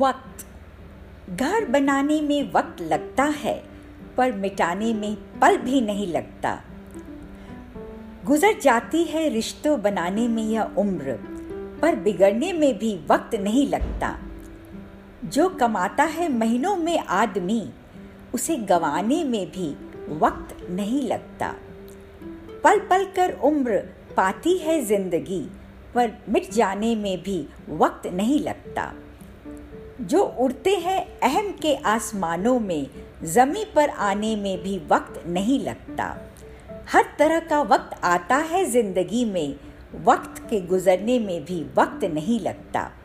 वक्त। घर बनाने में वक्त लगता है पर मिटाने में पल भी नहीं लगता। गुजर जाती है रिश्तों बनाने में यह उम्र, पर बिगड़ने में भी वक्त नहीं लगता। जो कमाता है महीनों में आदमी, उसे गंवाने में भी वक्त नहीं लगता। पल पल कर उम्र पाती है जिंदगी, पर मिट जाने में भी वक्त नहीं लगता। जो उड़ते हैं अहम के आसमानों में, ज़मीं पर आने में भी वक्त नहीं लगता। हर तरह का वक्त आता है ज़िंदगी में, वक्त के गुजरने में भी वक्त नहीं लगता।